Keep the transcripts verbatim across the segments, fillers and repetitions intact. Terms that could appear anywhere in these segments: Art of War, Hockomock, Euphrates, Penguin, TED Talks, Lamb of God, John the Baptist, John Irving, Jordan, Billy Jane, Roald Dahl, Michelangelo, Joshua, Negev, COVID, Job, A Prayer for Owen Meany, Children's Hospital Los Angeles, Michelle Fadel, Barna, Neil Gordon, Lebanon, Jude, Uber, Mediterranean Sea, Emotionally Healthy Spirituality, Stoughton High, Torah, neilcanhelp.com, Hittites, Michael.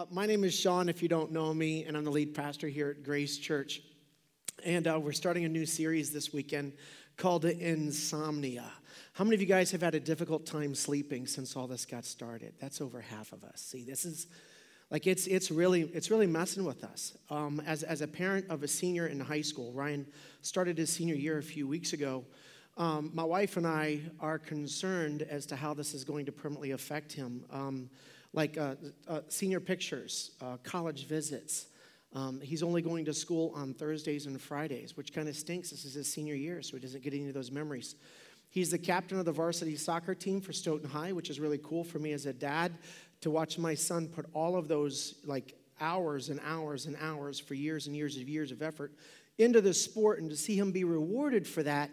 Uh, my name is Sean, if you don't know me, and I'm the lead pastor here at Grace Church. And uh, we're starting a new series this weekend called Insomnia. How many of you guys have had a difficult time sleeping since all this got started? That's over half of us. See, this is, like, it's it's really it's really messing with us. Um, as, as a parent of a senior in high school, Ryan started his senior year a few weeks ago. Um, my wife and I are concerned as to how this is going to permanently affect him. Um, like uh, uh, senior pictures, uh, college visits. Um, he's only going to school on Thursdays and Fridays, which kind of stinks. This is his senior year, so he doesn't get any of those memories. He's the captain of the varsity soccer team for Stoughton High, which is really cool for me as a dad to watch my son put all of those like hours and hours and hours for years and years and years of effort into this sport, and to see him be rewarded for that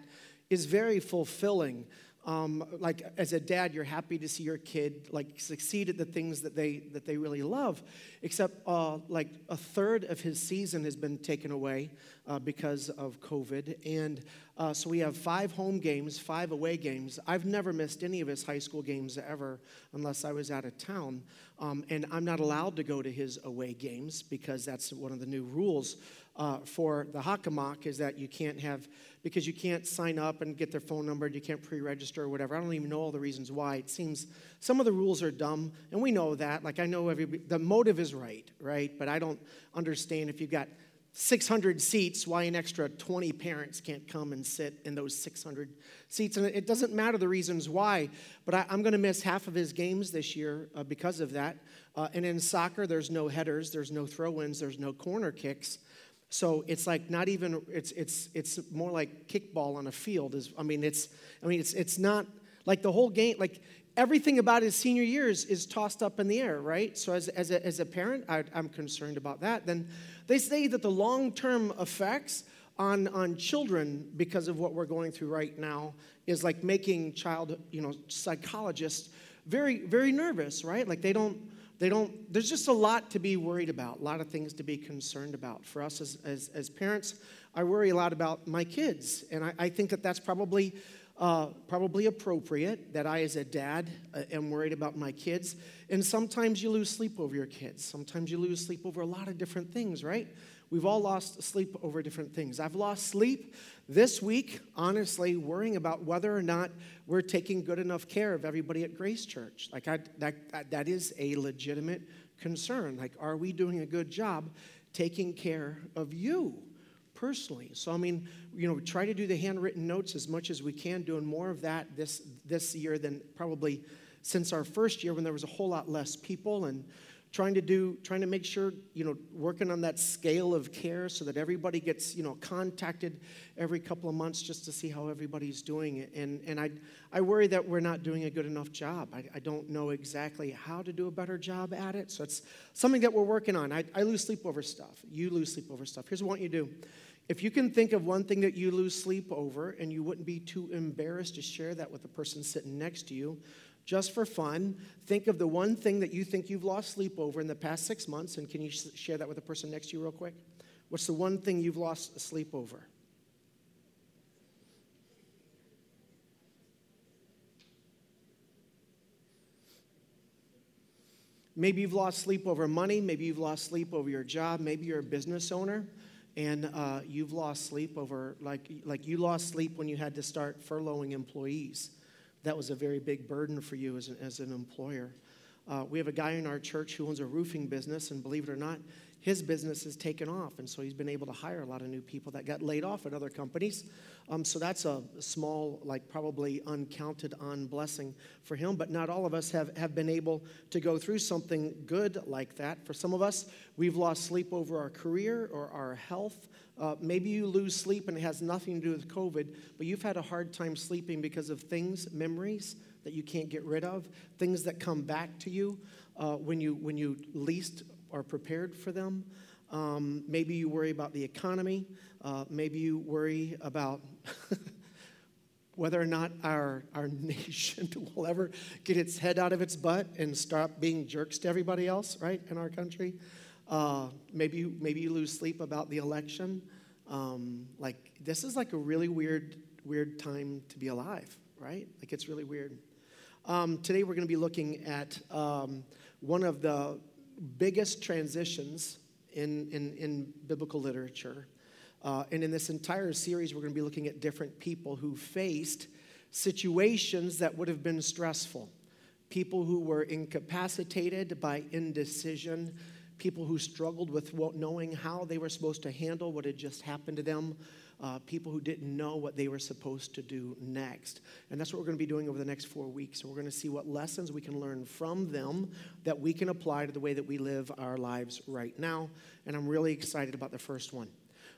is very fulfilling. Um, like as a dad, you're happy to see your kid like succeed at the things that they that they really love. Except uh, like a third of his season has been taken away uh, because of COVID, and uh, so we have five home games, five away games. I've never missed any of his high school games ever, unless I was out of town, um, and I'm not allowed to go to his away games because that's one of the new rules. Uh, for the Hockomock is that you can't have, because you can't sign up and get their phone number, and you can't pre-register or whatever. I don't even know all the reasons why. It seems some of the rules are dumb, and we know that. Like, I know every the motive is right, right? But I don't understand if you've got six hundred seats, why an extra twenty parents can't come and sit in those six hundred seats. And it doesn't matter the reasons why, but I, I'm going to miss half of his games this year uh, because of that. Uh, and in soccer, there's no headers, there's no throw-ins, there's no corner kicks. So it's like not even it's it's it's more like kickball on a field. Is I mean it's I mean it's it's not like the whole game, like everything about his senior years is tossed up in the air, right? So as as a, as a parent, I, I'm concerned about that. Then they say that the long-term effects on on children because of what we're going through right now is like making child you know psychologists very very nervous, right? Like they don't. They don't, there's just a lot to be worried about, a lot of things to be concerned about. For us as, as, as parents, I worry a lot about my kids, and I, I think that that's probably, uh, probably appropriate that I as a dad uh, am worried about my kids. And sometimes you lose sleep over your kids. Sometimes you lose sleep over a lot of different things, right? We've all lost sleep over different things. I've lost sleep this week, honestly, worrying about whether or not we're taking good enough care of everybody at Grace Church. Like, I, that, that is a legitimate concern. Like, are we doing a good job taking care of you personally? So, I mean, you know, try to do the handwritten notes as much as we can, doing more of that this this year than probably since our first year when there was a whole lot less people, and Trying to do, trying to make sure, you know, working on that scale of care so that everybody gets, you know, contacted every couple of months just to see how everybody's doing it. And and I I worry that we're not doing a good enough job. I, I don't know exactly how to do a better job at it. So it's something that we're working on. I, I lose sleep over stuff. You lose sleep over stuff. Here's what you do. If you can think of one thing that you lose sleep over and you wouldn't be too embarrassed to share that with the person sitting next to you, just for fun, think of the one thing that you think you've lost sleep over in the past six months, and can you sh- share that with the person next to you real quick? What's the one thing you've lost sleep over? Maybe you've lost sleep over money. Maybe you've lost sleep over your job. Maybe you're a business owner, and uh, you've lost sleep over, like, like you lost sleep when you had to start furloughing employees. That was a very big burden for you as an, as an employer. Uh, we have a guy in our church who owns a roofing business, and believe it or not, his business has taken off, and so he's been able to hire a lot of new people that got laid off at other companies. Um, so that's a small, like probably uncounted on blessing for him, but not all of us have, have been able to go through something good like that. For some of us, we've lost sleep over our career or our health. Uh, maybe you lose sleep and it has nothing to do with COVID, but you've had a hard time sleeping because of things, memories that you can't get rid of, things that come back to you uh, when you when you least are prepared for them. Um, maybe you worry about the economy. Uh, maybe you worry about whether or not our, our nation will ever get its head out of its butt and stop being jerks to everybody else, right, in our country. Uh, maybe you, maybe you lose sleep about the election. Um, like, this is like a really weird, weird time to be alive, right? Like, it's really weird. Um, today we're going to be looking at um, one of the biggest transitions in, in, in biblical literature. Uh, and in this entire series, we're going to be looking at different people who faced situations that would have been stressful. People who were incapacitated by indecision. People who struggled with knowing how they were supposed to handle what had just happened to them. Uh, people who didn't know what they were supposed to do next. And that's what we're going to be doing over the next four weeks. So we're going to see what lessons we can learn from them that we can apply to the way that we live our lives right now. And I'm really excited about the first one.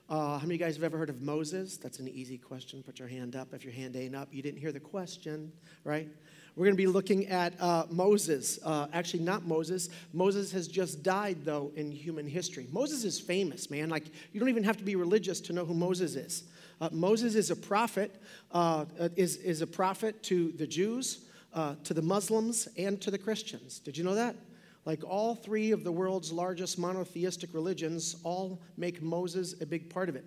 Uh, how many of you guys have ever heard of Moses? That's an easy question. Put your hand up. If your hand ain't up, you didn't hear the question, right? We're going to be looking at uh, Moses. Uh, actually, not Moses. Moses has just died, though, in human history. Moses is famous, man. Like, you don't even have to be religious to know who Moses is. Uh, Moses is a prophet, uh, is, is a prophet to the Jews, uh, to the Muslims, and to the Christians. Did you know that? Like, all three of the world's largest monotheistic religions all make Moses a big part of it.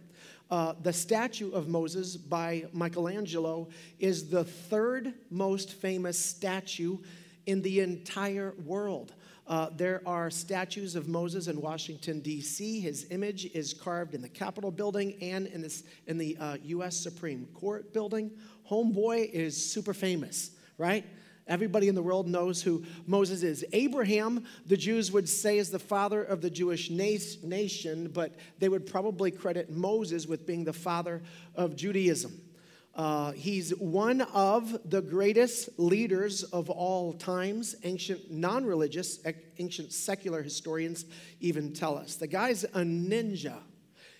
Uh, the statue of Moses by Michelangelo is the third most famous statue in the entire world. Uh, there are statues of Moses in Washington, D C His image is carved in the Capitol building and in, this, in the uh, U S Supreme Court building. Homeboy is super famous, right? Everybody in the world knows who Moses is. Abraham, the Jews would say, is the father of the Jewish nation, but they would probably credit Moses with being the father of Judaism. Uh, he's one of the greatest leaders of all times. Ancient non-religious, ancient secular historians even tell us. The guy's a ninja.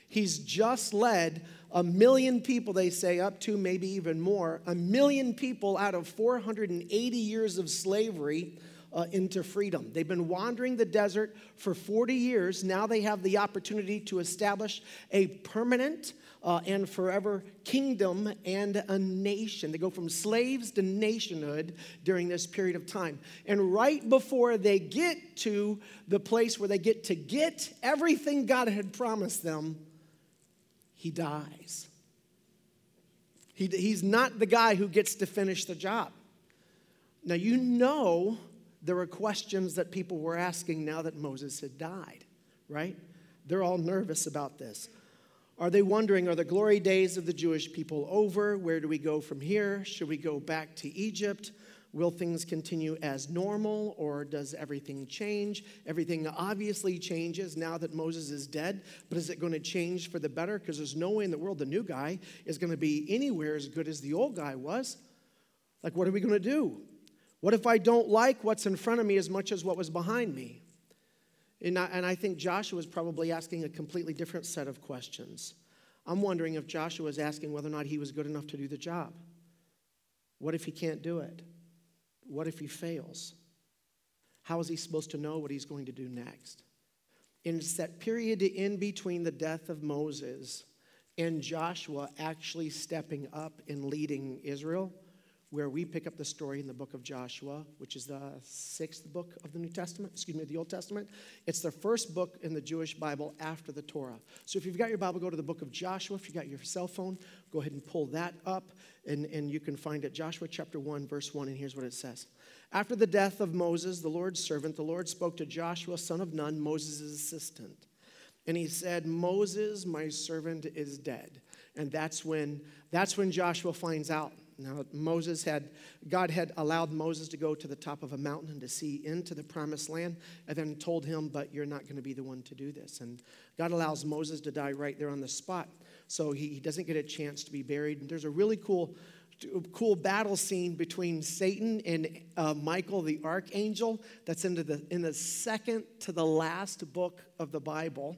He's just led a million people, they say, up to maybe even more, a million people out of four hundred eighty years of slavery uh, into freedom. They've been wandering the desert for forty years. Now they have the opportunity to establish a permanent uh, and forever kingdom and a nation. They go from slaves to nationhood during this period of time. And right before they get to the place where they get to get everything God had promised them, he dies. He, he's not the guy who gets to finish the job. Now, you know there are questions that people were asking now that Moses had died, right? They're all nervous about this. Are they wondering, are the glory days of the Jewish people over? Where do we go from here? Should we go back to Egypt? Will things continue as normal, or does everything change? Everything obviously changes now that Moses is dead, but is it going to change for the better? Because there's no way in the world the new guy is going to be anywhere as good as the old guy was. Like, what are we going to do? What if I don't like what's in front of me as much as what was behind me? And I, and I think Joshua is probably asking a completely different set of questions. I'm wondering if Joshua is asking whether or not he was good enough to do the job. What if he can't do it? What if he fails? How is he supposed to know what he's going to do next? And it's that period in between the death of Moses and Joshua actually stepping up and leading Israel, where we pick up the story in the book of Joshua, which is the sixth book of the New Testament, excuse me, the Old Testament. It's the first book in the Jewish Bible after the Torah. So if you've got your Bible, go to the book of Joshua. If you've got your cell phone, go ahead and pull that up, and, and you can find it. Joshua chapter one, verse one, and here's what it says. After the death of Moses, the Lord's servant, the Lord spoke to Joshua, son of Nun, Moses' assistant. And he said, Moses, my servant, is dead. And that's when, that's when Joshua finds out. Now, Moses had, God had allowed Moses to go to the top of a mountain and to see into the promised land, and then told him, but you're not going to be the one to do this. And God allows Moses to die right there on the spot, so he, he doesn't get a chance to be buried. And there's a really cool, cool battle scene between Satan and uh, Michael the archangel that's into the, in the second to the last book of the Bible,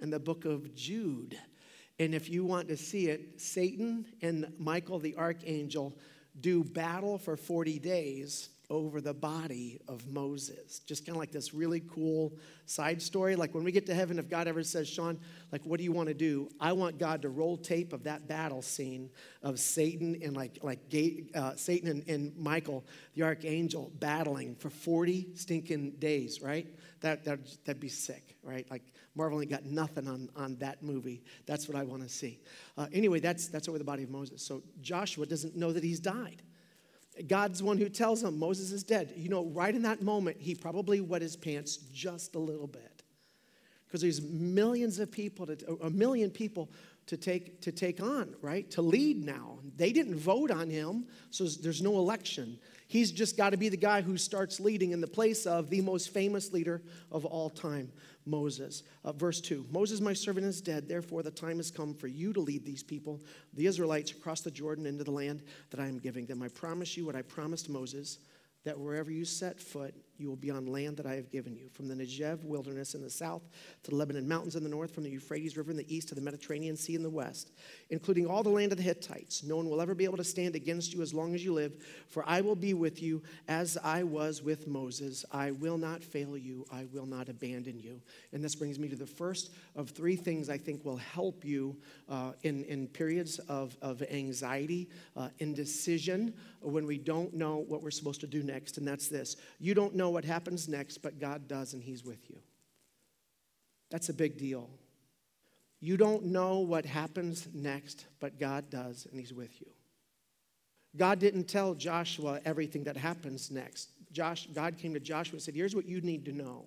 in the book of Jude. And if you want to see it, Satan and Michael the archangel do battle for forty days over the body of Moses. Just kind of like this really cool side story. Like, when we get to heaven, if God ever says, Sean, like, what do you want to do? I want God to roll tape of that battle scene of Satan and like like uh, Satan and, and Michael the archangel battling for forty stinking days, right? That, that, that'd be sick, right? Like, Marvel ain't got nothing on, on that movie. That's what I want to see. Uh, anyway, that's, that's over the body of Moses. So Joshua doesn't know that he's died. God's one who tells him Moses is dead. You know, right in that moment, he probably wet his pants just a little bit, because there's millions of people, to, a million people to take to take on, right? To lead now. They didn't vote on him, so there's no election. He's just got to be the guy who starts leading in the place of the most famous leader of all time, Moses. Uh, verse two, Moses, my servant, is dead. Therefore, the time has come for you to lead these people, the Israelites, across the Jordan into the land that I am giving them. I promise you what I promised Moses, that wherever you set foot, you will be on land that I have given you, from the Negev wilderness in the south to the Lebanon mountains in the north, from the Euphrates river in the east to the Mediterranean Sea in the west, including all the land of the Hittites. No one will ever be able to stand against you as long as you live, for I will be with you as I was with Moses. I will not fail you. I will not abandon you. And this brings me to the first of three things I think will help you uh, in, in periods of, of anxiety, uh, indecision, when we don't know what we're supposed to do next, and that's this. You don't know what happens next, but God does, and he's with you. That's a big deal. You don't know what happens next, but God does, and he's with you. God didn't tell Joshua everything that happens next. Josh, God came to Joshua and said, here's what you need to know.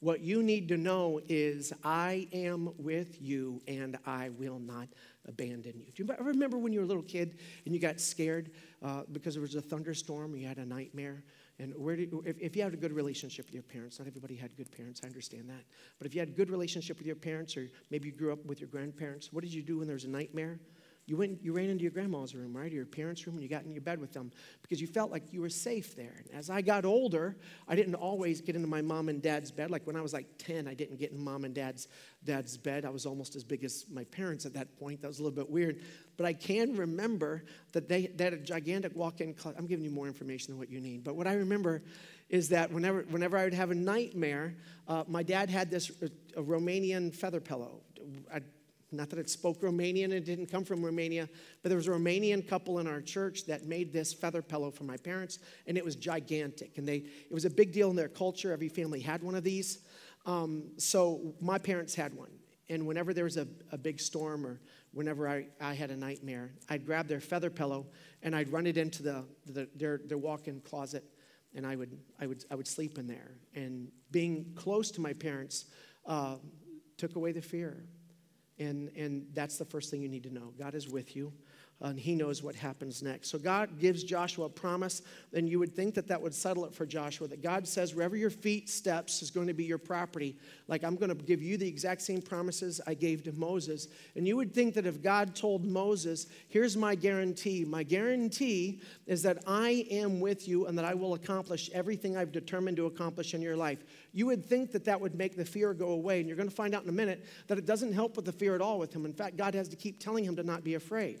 What you need to know is I am with you, and I will not abandon you. Do you ever remember when you were a little kid and you got scared uh, because there was a thunderstorm or you had a nightmare? And where did, if, if you had a good relationship with your parents, not everybody had good parents, I understand that. But if you had a good relationship with your parents, or maybe you grew up with your grandparents, what did you do when there was a nightmare? You went, you ran into your grandma's room, right, or your parents' room, and you got in your bed with them because you felt like you were safe there. And as I got older, I didn't always get into my mom and dad's bed. Like when I was like ten, I didn't get in mom and dad's dad's bed. I was almost as big as my parents at that point. That was a little bit weird. But I can remember that they, they had a gigantic walk-in closet. I'm giving you more information than what you need. But what I remember is that whenever whenever I would have a nightmare, uh, my dad had this a, a Romanian feather pillow. I, Not that it spoke Romanian, it didn't come from Romania, but there was a Romanian couple in our church that made this feather pillow for my parents, and it was gigantic. And they it was a big deal in their culture. Every family had one of these. Um, so my parents had one. And whenever there was a, a big storm or whenever I, I had a nightmare, I'd grab their feather pillow, and I'd run it into the, the their, their walk-in closet, and I would, I, would, I would sleep in there. And being close to my parents uh, took away the fear. And, and that's the first thing you need to know. God is with you, and he knows what happens next. So God gives Joshua a promise, and you would think that that would settle it for Joshua, that God says wherever your feet steps is going to be your property. Like, I'm going to give you the exact same promises I gave to Moses. And you would think that if God told Moses, here's my guarantee. My guarantee is that I am with you and that I will accomplish everything I've determined to accomplish in your life. You would think that that would make the fear go away, and you're going to find out in a minute that it doesn't help with the fear at all with him. In fact, God has to keep telling him to not be afraid.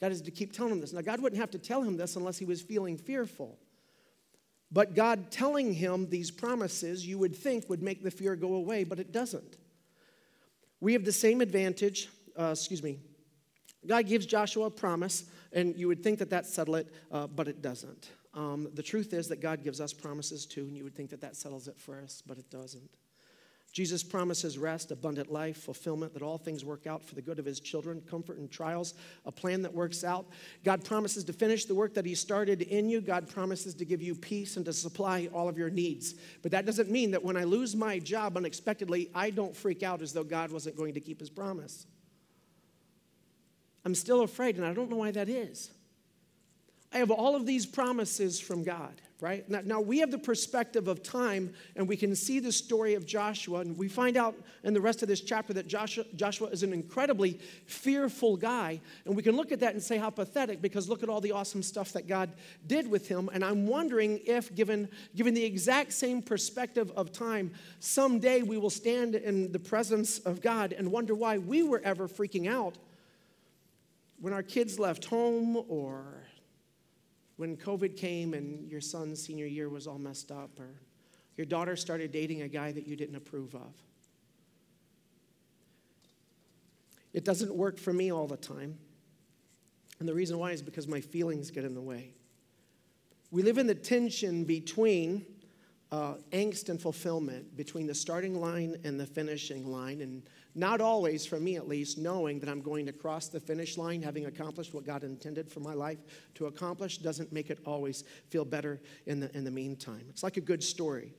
God is to keep telling him this. Now, God wouldn't have to tell him this unless he was feeling fearful. But God telling him these promises, you would think, would make the fear go away, but it doesn't. We have the same advantage. Uh, excuse me. God gives Joshua a promise, and you would think that that settles it, uh, but it doesn't. Um, the truth is that God gives us promises too, and you would think that that settles it for us, but it doesn't. Jesus promises rest, abundant life, fulfillment, that all things work out for the good of his children, comfort in trials, a plan that works out. God promises to finish the work that he started in you. God promises to give you peace and to supply all of your needs. But that doesn't mean that when I lose my job unexpectedly, I don't freak out as though God wasn't going to keep his promise. I'm still afraid, and I don't know why that is. I have all of these promises from God, right? Now, now, we have the perspective of time, and we can see the story of Joshua, and we find out in the rest of this chapter that Joshua, Joshua is an incredibly fearful guy, and we can look at that and say how pathetic, because look at all the awesome stuff that God did with him. And I'm wondering if, given, given the exact same perspective of time, someday we will stand in the presence of God and wonder why we were ever freaking out when our kids left home, or when COVID came and your son's senior year was all messed up, or your daughter started dating a guy that you didn't approve of. It doesn't work for me all the time. And the reason why is because my feelings get in the way. We live in the tension between uh, angst and fulfillment, between the starting line and the finishing line, and Not always, for me at least, knowing that I'm going to cross the finish line, having accomplished what God intended for my life to accomplish, doesn't make it always feel better in the in the meantime. It's like a good story.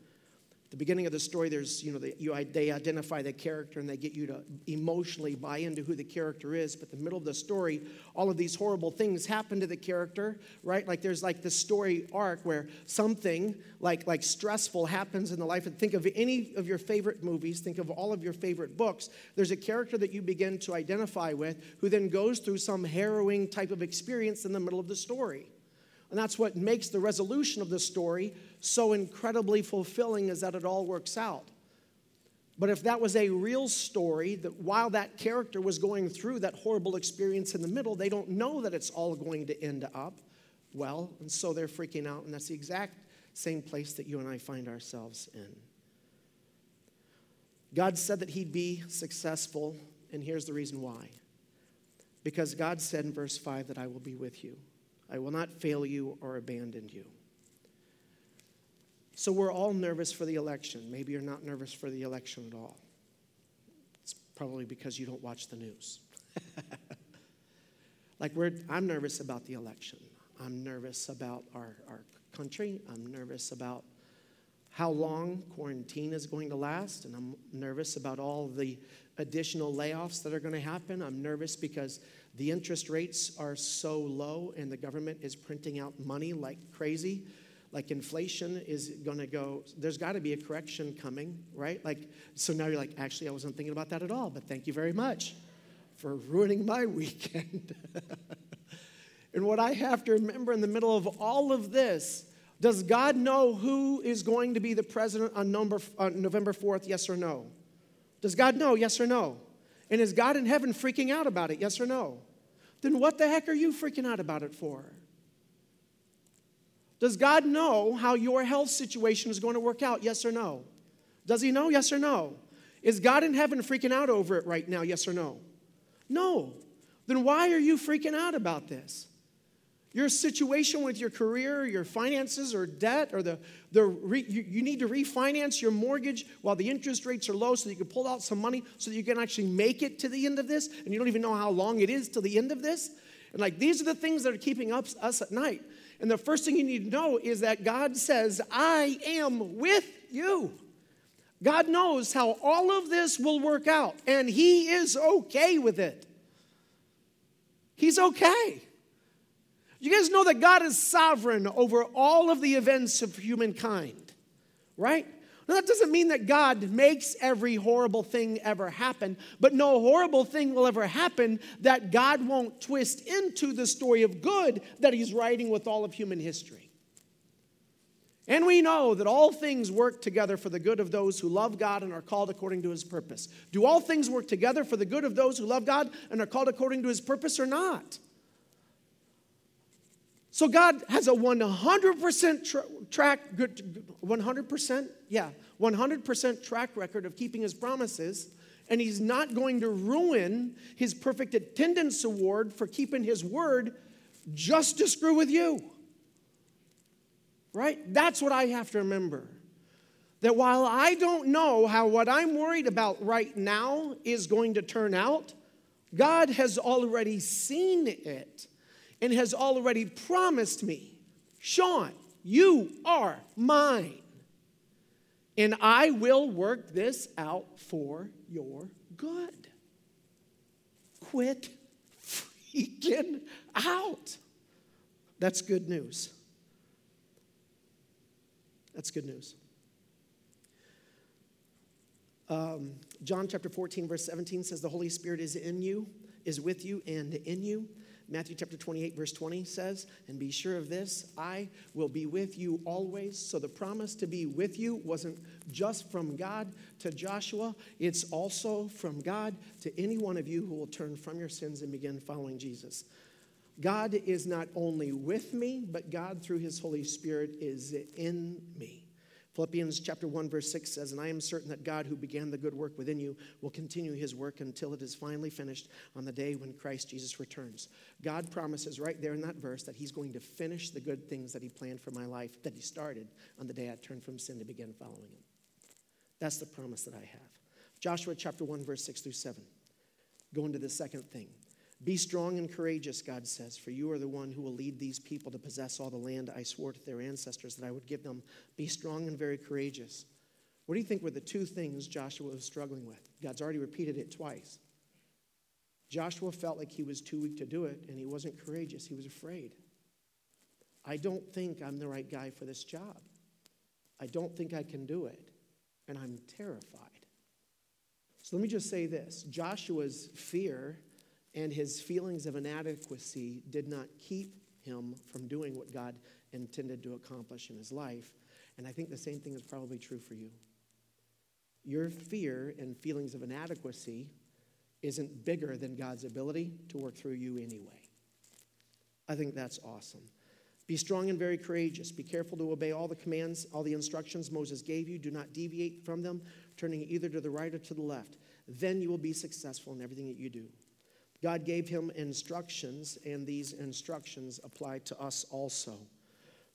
At the beginning of the story, there's, you know, the, you, they identify the character and they get you to emotionally buy into who the character is. But in the middle of the story, all of these horrible things happen to the character, right? Like there's like the story arc where something like, like stressful happens in the life. And think of any of your favorite movies. Think of all of your favorite books. There's a character that you begin to identify with who then goes through some harrowing type of experience in the middle of the story. And that's what makes the resolution of the story so incredibly fulfilling, is that it all works out. But if that was a real story, that while that character was going through that horrible experience in the middle, they don't know that it's all going to end up well, and so they're freaking out, and that's the exact same place that you and I find ourselves in. God said that he'd be successful, and here's the reason why. Because God said in verse five that I will be with you. I will not fail you or abandon you. So we're all nervous for the election. Maybe you're not nervous for the election at all. It's probably because you don't watch the news. Like we're, I'm nervous about the election. I'm nervous about our, our country. I'm nervous about how long quarantine is going to last. And I'm nervous about all the additional layoffs that are going to happen. I'm nervous because the interest rates are so low and the government is printing out money like crazy. Like inflation is going to go, there's got to be a correction coming, right? Like, so now you're like, actually, I wasn't thinking about that at all, but thank you very much for ruining my weekend. And what I have to remember in the middle of all of this, does God know who is going to be the president on number, uh, November fourth, yes or no? Does God know, yes or no? And is God in heaven freaking out about it, yes or no? Then what the heck are you freaking out about it for? Does God know how your health situation is going to work out, yes or no? Does he know, yes or no? Is God in heaven freaking out over it right now, yes or no? No. Then why are you freaking out about this? Your situation with your career, your finances, or debt, or the, the re, you, you need to refinance your mortgage while the interest rates are low so that you can pull out some money so that you can actually make it to the end of this, and you don't even know how long it is till the end of this. And like these are the things that are keeping up, us at night. And the first thing you need to know is that God says, I am with you. God knows how all of this will work out, and he is okay with it. He's okay. You guys know that God is sovereign over all of the events of humankind, right? Now, that doesn't mean that God makes every horrible thing ever happen, but no horrible thing will ever happen that God won't twist into the story of good that he's writing with all of human history. And we know that all things work together for the good of those who love God and are called according to his purpose. Do all things work together for the good of those who love God and are called according to his purpose or not? So God has a one hundred percent tra- track, one hundred percent, yeah, one hundred percent track record of keeping his promises, and he's not going to ruin his perfect attendance award for keeping his word just to screw with you, right? That's what I have to remember, that while I don't know how what I'm worried about right now is going to turn out, God has already seen it. And has already promised me, Sean, you are mine. And I will work this out for your good. Quit freaking out. That's good news. That's good news. Um, John chapter fourteen, verse seventeen says, the Holy Spirit is in you, is with you, and in you. Matthew chapter twenty-eight, verse twenty says, and be sure of this, I will be with you always. So the promise to be with you wasn't just from God to Joshua. It's also from God to any one of you who will turn from your sins and begin following Jesus. God is not only with me, but God through his Holy Spirit is in me. Philippians chapter one, verse six says, and I am certain that God who began the good work within you will continue his work until it is finally finished on the day when Christ Jesus returns. God promises right there in that verse that he's going to finish the good things that he planned for my life, that he started on the day I turned from sin to begin following him. That's the promise that I have. Joshua chapter one, verse six through seven. Go into the second thing. Be strong and courageous, God says, for you are the one who will lead these people to possess all the land I swore to their ancestors that I would give them. Be strong and very courageous. What do you think were the two things Joshua was struggling with? God's already repeated it twice. Joshua felt like he was too weak to do it, and he wasn't courageous. He was afraid. I don't think I'm the right guy for this job. I don't think I can do it, and I'm terrified. So let me just say this. Joshua's fear and his feelings of inadequacy did not keep him from doing what God intended to accomplish in his life. And I think the same thing is probably true for you. Your fear and feelings of inadequacy isn't bigger than God's ability to work through you anyway. I think that's awesome. Be strong and very courageous. Be careful to obey all the commands, all the instructions Moses gave you. Do not deviate from them, turning either to the right or to the left. Then you will be successful in everything that you do. God gave him instructions, and these instructions apply to us also.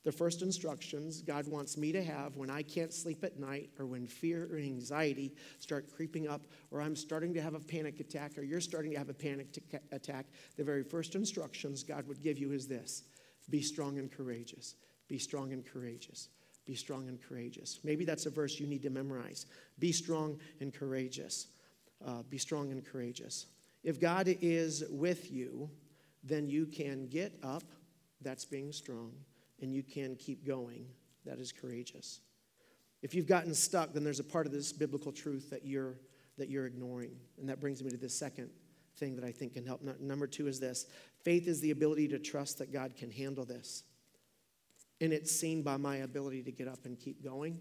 The first instructions God wants me to have when I can't sleep at night or when fear or anxiety start creeping up or I'm starting to have a panic attack or you're starting to have a panic t- attack, the very first instructions God would give you is this. Be strong and courageous. Be strong and courageous. Be strong and courageous. Maybe that's a verse you need to memorize. Be strong and courageous. Uh, be strong and courageous. If God is with you, then you can get up, that's being strong, and you can keep going, that is courageous. If you've gotten stuck, then there's a part of this biblical truth that you're that you're ignoring. And that brings me to the second thing that I think can help. Number two is this. Faith is the ability to trust that God can handle this. And it's seen by my ability to get up and keep going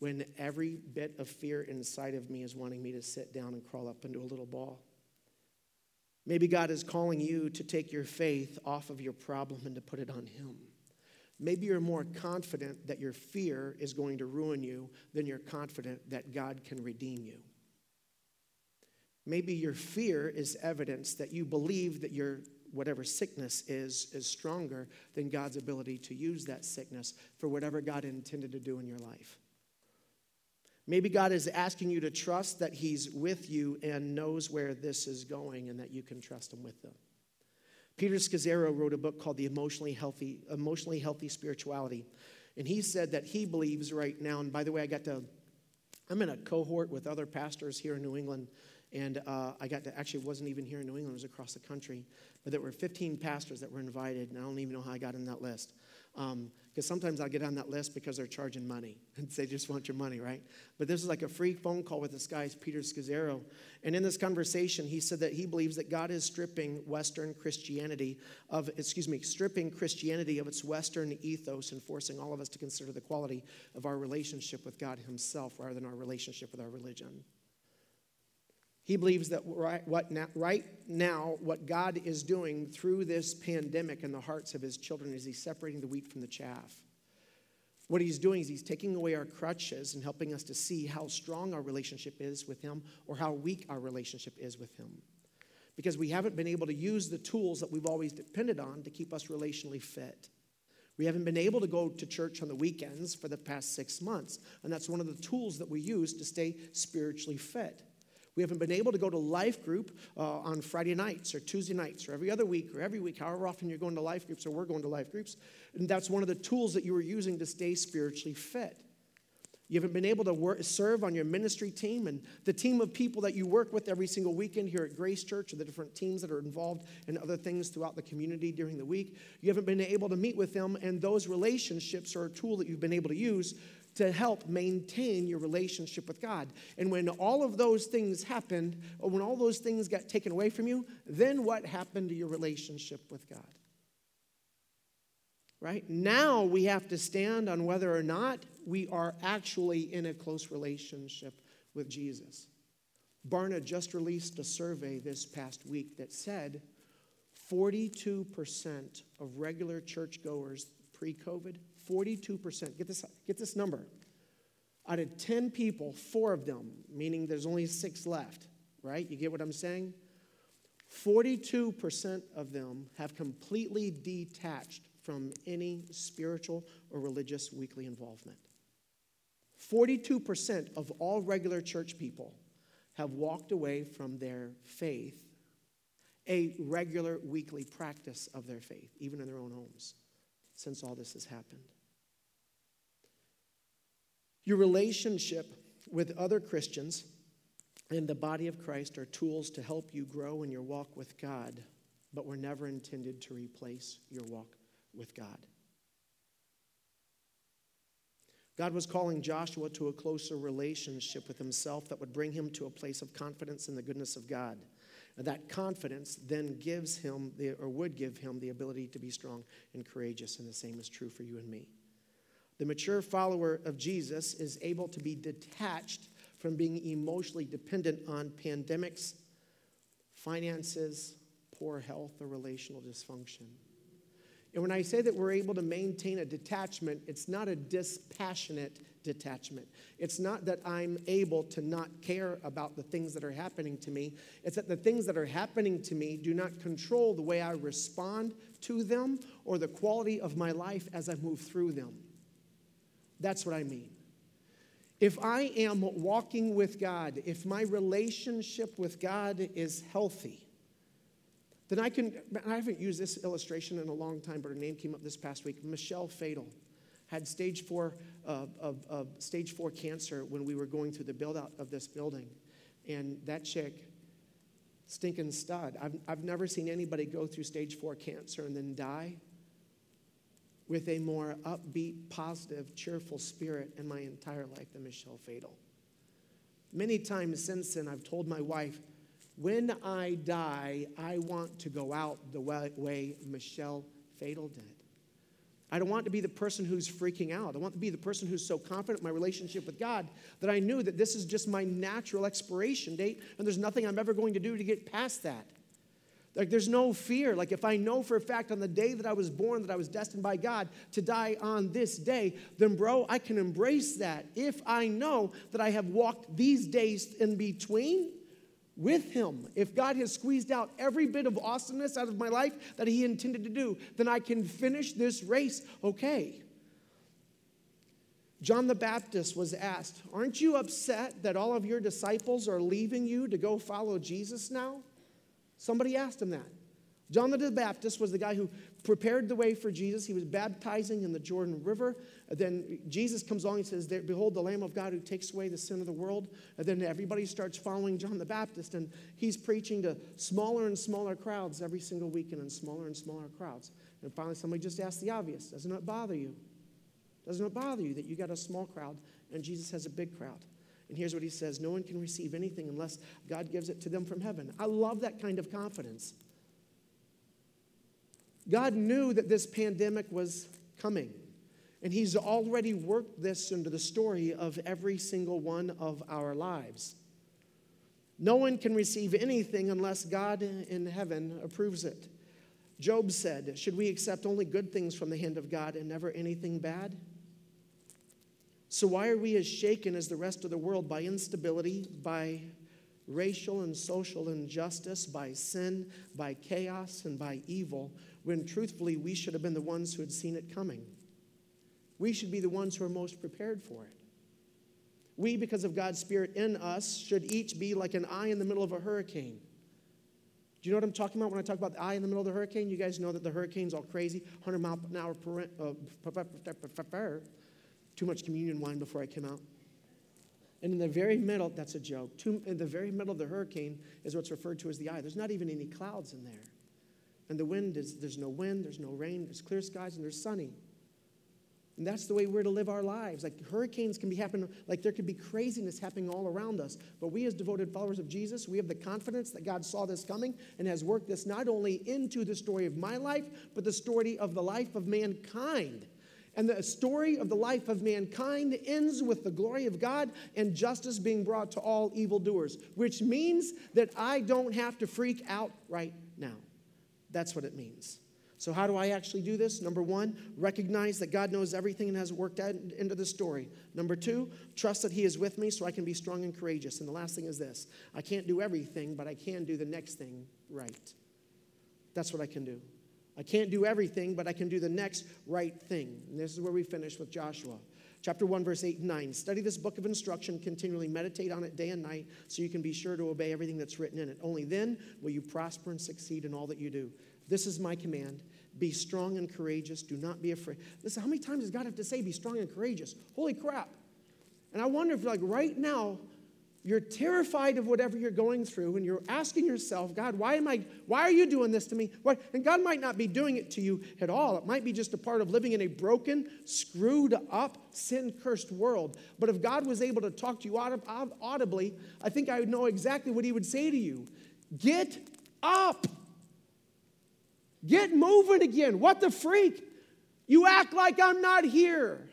when every bit of fear inside of me is wanting me to sit down and crawl up into a little ball. Maybe God is calling you to take your faith off of your problem and to put it on him. Maybe you're more confident that your fear is going to ruin you than you're confident that God can redeem you. Maybe your fear is evidence that you believe that your whatever sickness is, is stronger than God's ability to use that sickness for whatever God intended to do in your life. Maybe God is asking you to trust that he's with you and knows where this is going and that you can trust him with them. Peter Scazzero wrote a book called The Emotionally Healthy, Emotionally Healthy Spirituality. And he said that he believes right now, and by the way, I got to, I'm in a cohort with other pastors here in New England, and uh, I got to, actually wasn't even here in New England, it was across the country, but there were fifteen pastors that were invited, and I don't even know how I got on that list. Um, because sometimes I'll get on that list because they're charging money. And they just want your money, right? But this is like a free phone call with this guy, Peter Scazzero. And in this conversation, he said that he believes that God is stripping Western Christianity of, excuse me, stripping Christianity of its Western ethos and forcing all of us to consider the quality of our relationship with God himself rather than our relationship with our religion. He believes that right, what now, right now, what God is doing through this pandemic in the hearts of his children is he's separating the wheat from the chaff. What he's doing is he's taking away our crutches and helping us to see how strong our relationship is with him or how weak our relationship is with him. Because we haven't been able to use the tools that we've always depended on to keep us relationally fit. We haven't been able to go to church on the weekends for the past six months. And that's one of the tools that we use to stay spiritually fit. We haven't been able to go to life group uh, on Friday nights or Tuesday nights or every other week or every week, however often you're going to life groups or we're going to life groups. And that's one of the tools that you were using to stay spiritually fit. You haven't been able to work, serve on your ministry team and the team of people that you work with every single weekend here at Grace Church or the different teams that are involved in other things throughout the community during the week. You haven't been able to meet with them, and those relationships are a tool that you've been able to use to help maintain your relationship with God. And when all of those things happened, or when all those things got taken away from you, then what happened to your relationship with God? Right? Now we have to stand on whether or not we are actually in a close relationship with Jesus. Barna just released a survey this past week that said forty-two percent of regular churchgoers pre-COVID, forty-two percent, get this, get this number, out of ten people, four of them, meaning there's only six left, right? You get what I'm saying? forty-two percent of them have completely detached from any spiritual or religious weekly involvement. forty-two percent of all regular church people have walked away from their faith, a regular weekly practice of their faith, even in their own homes, since all this has happened. Your relationship with other Christians and the body of Christ are tools to help you grow in your walk with God, but were never intended to replace your walk with God. God was calling Joshua to a closer relationship with himself that would bring him to a place of confidence in the goodness of God. And that confidence then gives him, the, or would give him, the ability to be strong and courageous, and the same is true for you and me. The mature follower of Jesus is able to be detached from being emotionally dependent on pandemics, finances, poor health, or relational dysfunction. And when I say that we're able to maintain a detachment, it's not a dispassionate detachment. It's not that I'm able to not care about the things that are happening to me. It's that the things that are happening to me do not control the way I respond to them or the quality of my life as I move through them. That's what I mean. If I am walking with God, if my relationship with God is healthy, then I can, I haven't used this illustration in a long time, but her name came up this past week. Michelle Fadel had stage four, uh, of, of stage four cancer when we were going through the build-out of this building. And that chick, stinking stud. I've, I've never seen anybody go through stage four cancer and then die with a more upbeat, positive, cheerful spirit in my entire life than Michelle Fadel. Many times since then, I've told my wife, when I die, I want to go out the way Michelle Fadel did. I don't want to be the person who's freaking out. I want to be the person who's so confident in my relationship with God that I knew that this is just my natural expiration date, and there's nothing I'm ever going to do to get past that. Like, there's no fear. Like, if I know for a fact on the day that I was born that I was destined by God to die on this day, then, bro, I can embrace that. If I know that I have walked these days in between with him, if God has squeezed out every bit of awesomeness out of my life that he intended to do, then I can finish this race okay. John the Baptist was asked, aren't you upset that all of your disciples are leaving you to go follow Jesus now? Somebody asked him that. John the Baptist was the guy who prepared the way for Jesus. He was baptizing in the Jordan River. And then Jesus comes along and says, behold, the Lamb of God who takes away the sin of the world. And then everybody starts following John the Baptist, and he's preaching to smaller and smaller crowds every single weekend, and smaller and smaller crowds. And finally somebody just asked the obvious, doesn't it bother you? Doesn't it bother you that you got a small crowd and Jesus has a big crowd? And here's what he says, no one can receive anything unless God gives it to them from heaven. I love that kind of confidence. God knew that this pandemic was coming, and he's already worked this into the story of every single one of our lives. No one can receive anything unless God in heaven approves it. Job said, should we accept only good things from the hand of God and never anything bad? So why are we as shaken as the rest of the world by instability, by racial and social injustice, by sin, by chaos, and by evil, when truthfully we should have been the ones who had seen it coming? We should be the ones who are most prepared for it. We, because of God's Spirit in us, should each be like an eye in the middle of a hurricane. Do you know what I'm talking about when I talk about the eye in the middle of the hurricane? You guys know that the hurricane's all crazy, one hundred mile an hour per, uh, too much communion wine before I came out. And in the very middle, that's a joke, Two, in the very middle of the hurricane is what's referred to as the eye. There's not even any clouds in there. And the wind is, there's no wind, there's no rain, there's clear skies, and there's sunny. And that's the way we're to live our lives. Like, hurricanes can be happening, like there could be craziness happening all around us. But we as devoted followers of Jesus, we have the confidence that God saw this coming and has worked this not only into the story of my life, but the story of the life of mankind. And the story of the life of mankind ends with the glory of God and justice being brought to all evildoers, which means that I don't have to freak out right now. That's what it means. So how do I actually do this? Number one, recognize that God knows everything and has worked out into the story. Number two, trust that he is with me so I can be strong and courageous. And the last thing is this. I can't do everything, but I can do the next thing right. That's what I can do. I can't do everything, but I can do the next right thing. And this is where we finish with Joshua. Chapter one, verse eight and nine. Study this book of instruction, continually meditate on it day and night, so you can be sure to obey everything that's written in it. Only then will you prosper and succeed in all that you do. This is my command. Be strong and courageous. Do not be afraid. Listen, how many times does God have to say be strong and courageous? Holy crap. And I wonder if, like, right now, you're terrified of whatever you're going through, and you're asking yourself, God, why am I, why are you doing this to me? Why? And God might not be doing it to you at all. It might be just a part of living in a broken, screwed up, sin-cursed world. But if God was able to talk to you audibly, I think I would know exactly what he would say to you. Get up. Get moving again. What the freak? You act like I'm not here.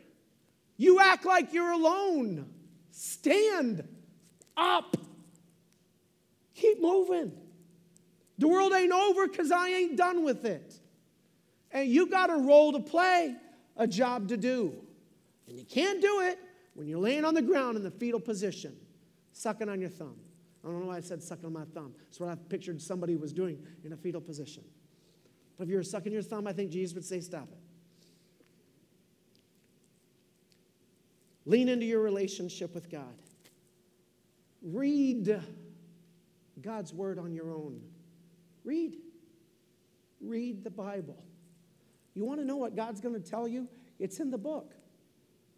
You act like you're alone. Stand up. Keep moving. The world ain't over because I ain't done with it. And you got a role to play, a job to do. And you can't do it when you're laying on the ground in the fetal position, sucking on your thumb. I don't know why I said sucking on my thumb. That's what I pictured somebody was doing in a fetal position. But if you were sucking your thumb, I think Jesus would say, stop it. Lean into your relationship with God. Read God's word on your own. Read. Read the Bible. You want to know what God's going to tell you? It's in the book.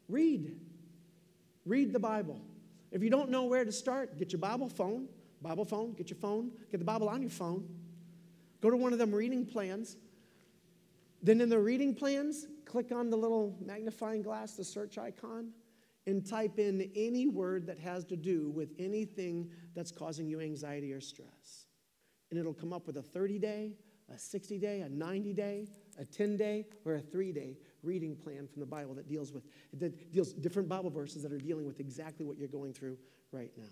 Read. Read the Bible. If you don't know where to start, get your Bible phone. Bible phone. Get your phone. Get the Bible on your phone. Go to one of them reading plans. Then in the reading plans, click on the little magnifying glass, the search icon, and type in any word that has to do with anything that's causing you anxiety or stress. And it'll come up with a thirty-day, a sixty-day, a ninety-day, a ten-day, or a three-day reading plan from the Bible that deals with that deals different Bible verses that are dealing with exactly what you're going through right now.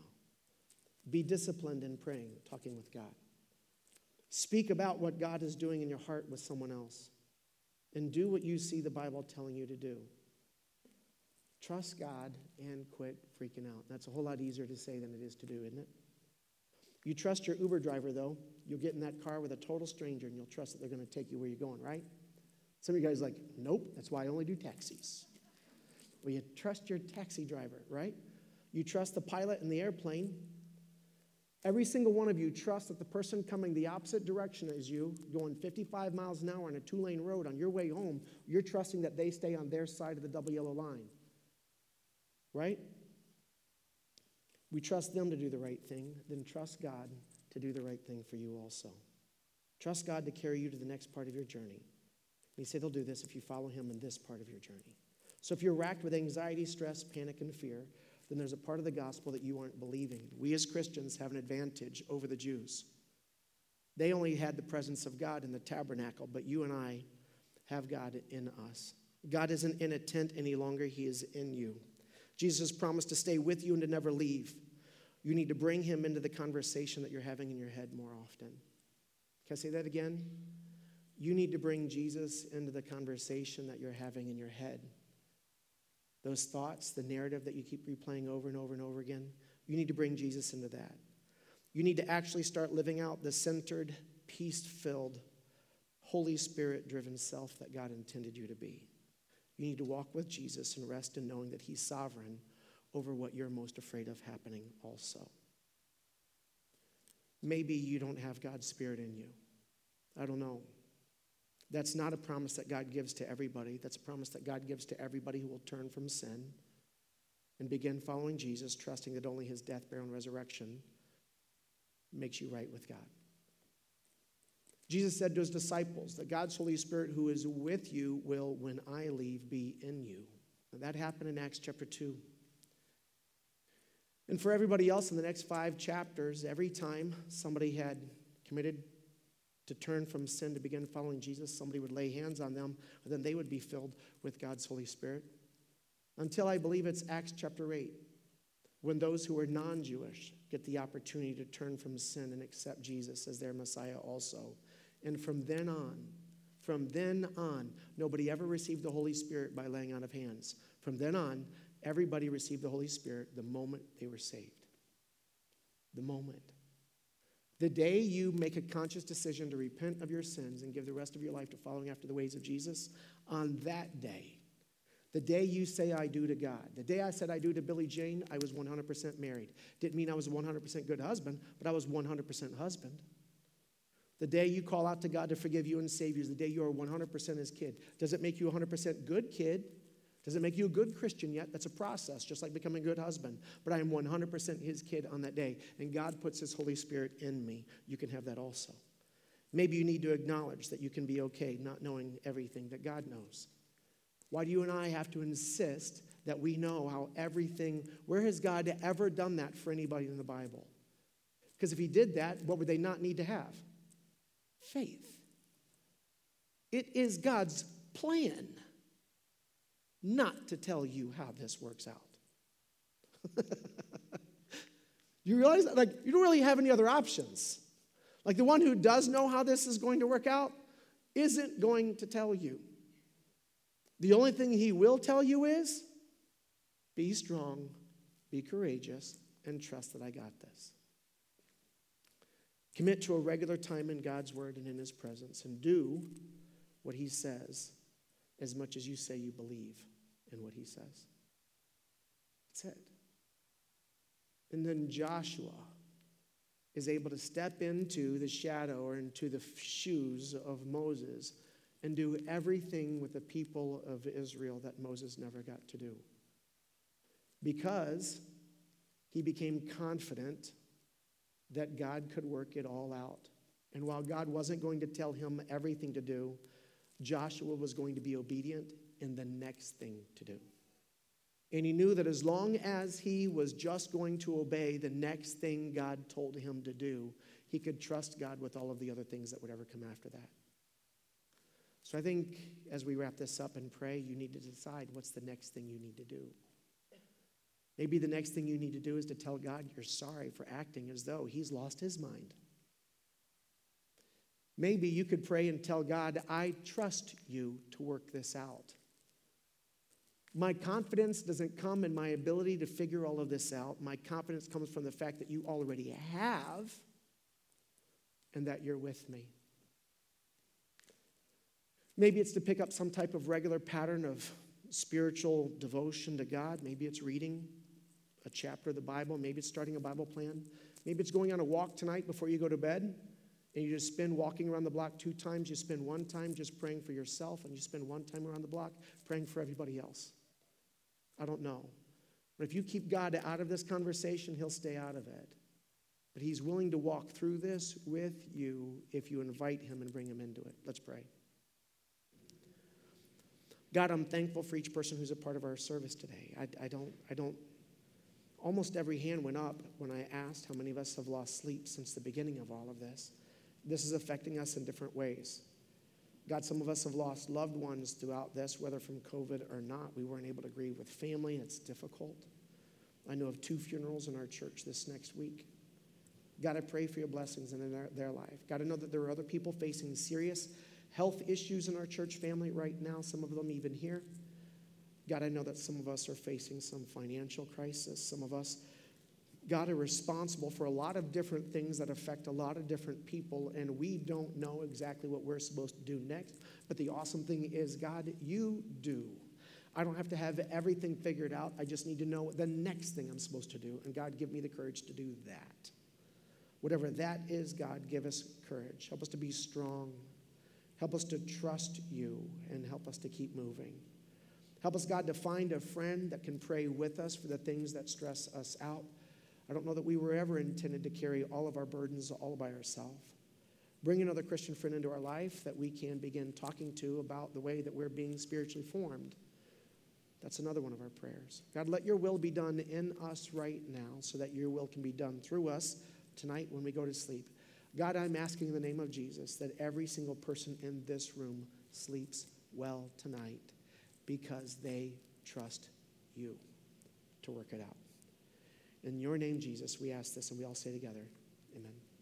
Be disciplined in praying, talking with God. Speak about what God is doing in your heart with someone else. And do what you see the Bible telling you to do. Trust God and quit freaking out. That's a whole lot easier to say than it is to do, isn't it? You trust your Uber driver, though. You'll get in that car with a total stranger, and you'll trust that they're going to take you where you're going, right? Some of you guys are like, nope, that's why I only do taxis. Well, you trust your taxi driver, right? You trust the pilot in the airplane. Every single one of you trusts that the person coming the opposite direction as you, going fifty-five miles an hour on a two-lane road on your way home, you're trusting that they stay on their side of the double yellow line. Right? We trust them to do the right thing, then trust God to do the right thing for you also. Trust God to carry you to the next part of your journey. And he said he'll do this if you follow him in this part of your journey. So if you're racked with anxiety, stress, panic, and fear, then there's a part of the gospel that you aren't believing. We as Christians have an advantage over the Jews. They only had the presence of God in the tabernacle, but you and I have God in us. God isn't in a tent any longer. He is in you. Jesus promised to stay with you and to never leave. You need to bring him into the conversation that you're having in your head more often. Can I say that again? You need to bring Jesus into the conversation that you're having in your head. Those thoughts, the narrative that you keep replaying over and over and over again, you need to bring Jesus into that. You need to actually start living out the centered, peace-filled, Holy Spirit-driven self that God intended you to be. You need to walk with Jesus and rest in knowing that he's sovereign over what you're most afraid of happening also. Maybe you don't have God's Spirit in you. I don't know. That's not a promise that God gives to everybody. That's a promise that God gives to everybody who will turn from sin and begin following Jesus, trusting that only his death, burial, and resurrection makes you right with God. Jesus said to his disciples that God's Holy Spirit who is with you will, when I leave, be in you. Now, that happened in Acts chapter two. And for everybody else in the next five chapters, every time somebody had committed to turn from sin to begin following Jesus, somebody would lay hands on them, and then they would be filled with God's Holy Spirit. Until I believe it's Acts chapter eight, when those who are non-Jewish get the opportunity to turn from sin and accept Jesus as their Messiah also. And from then on, from then on, nobody ever received the Holy Spirit by laying on of hands. From then on, everybody received the Holy Spirit the moment they were saved. The moment. The day you make a conscious decision to repent of your sins and give the rest of your life to following after the ways of Jesus, on that day, The day you say I do to God. The day I said I do to Billy Jane, I was one hundred percent married. Didn't mean I was a one hundred percent good husband, but I was one hundred percent husband. The day you call out to God to forgive you and save you is the day you are one hundred percent his kid. Does it make you one hundred percent good kid? Does it make you a good Christian yet? That's a process, just like becoming a good husband. But I am one hundred percent his kid on that day, and God puts his Holy Spirit in me. You can have that also. Maybe you need to acknowledge that you can be okay not knowing everything that God knows. Why do you and I have to insist that we know how everything, where has God ever done that for anybody in the Bible? Because if he did that, what would they not need to have? Faith. It is God's plan not to tell you how this works out. You realize that? Like, you don't really have any other options. Like, the one who does know how this is going to work out isn't going to tell you. The only thing he will tell you is, be strong, be courageous, and trust that I got this. Commit to a regular time in God's word and in his presence, and do what he says as much as you say you believe in what he says. That's it. And then Joshua is able to step into the shadow or into the shoes of Moses and do everything with the people of Israel that Moses never got to do, because he became confident that God could work it all out. And while God wasn't going to tell him everything to do, Joshua was going to be obedient in the next thing to do. And he knew that as long as he was just going to obey the next thing God told him to do, he could trust God with all of the other things that would ever come after that. So I think as we wrap this up and pray, you need to decide what's the next thing you need to do. Maybe the next thing you need to do is to tell God you're sorry for acting as though he's lost his mind. Maybe you could pray and tell God, I trust you to work this out. My confidence doesn't come in my ability to figure all of this out. My confidence comes from the fact that you already have and that you're with me. Maybe it's to pick up some type of regular pattern of spiritual devotion to God. Maybe it's reading a chapter of the Bible. Maybe it's starting a Bible plan. Maybe it's going on a walk tonight before you go to bed. And you just spend walking around the block two times. You spend one time just praying for yourself, and you spend one time around the block praying for everybody else. I don't know. But if you keep God out of this conversation, he'll stay out of it. But he's willing to walk through this with you if you invite him and bring him into it. Let's pray. God, I'm thankful for each person who's a part of our service today. I, I don't, I don't, almost every hand went up when I asked how many of us have lost sleep since the beginning of all of this. This is affecting us in different ways. God, some of us have lost loved ones throughout this, whether from COVID or not. We weren't able to grieve with family, and it's difficult. I know of two funerals in our church this next week. God, I pray for your blessings in their, their life. God, I know that there are other people facing serious health issues in our church family right now, some of them even here. God, I know that some of us are facing some financial crisis. Some of us, God, are responsible for a lot of different things that affect a lot of different people, and we don't know exactly what we're supposed to do next. But the awesome thing is, God, you do. I don't have to have everything figured out. I just need to know the next thing I'm supposed to do, and God, give me the courage to do that. Whatever that is, God, give us courage. Help us to be strong. Help us to trust you, and help us to keep moving. Help us, God, to find a friend that can pray with us for the things that stress us out. I don't know that we were ever intended to carry all of our burdens all by ourselves. Bring another Christian friend into our life that we can begin talking to about the way that we're being spiritually formed. That's another one of our prayers. God, let your will be done in us right now so that your will can be done through us tonight when we go to sleep. God, I'm asking in the name of Jesus that every single person in this room sleeps well tonight because they trust you to work it out. In your name, Jesus, we ask this, and we all say together, amen.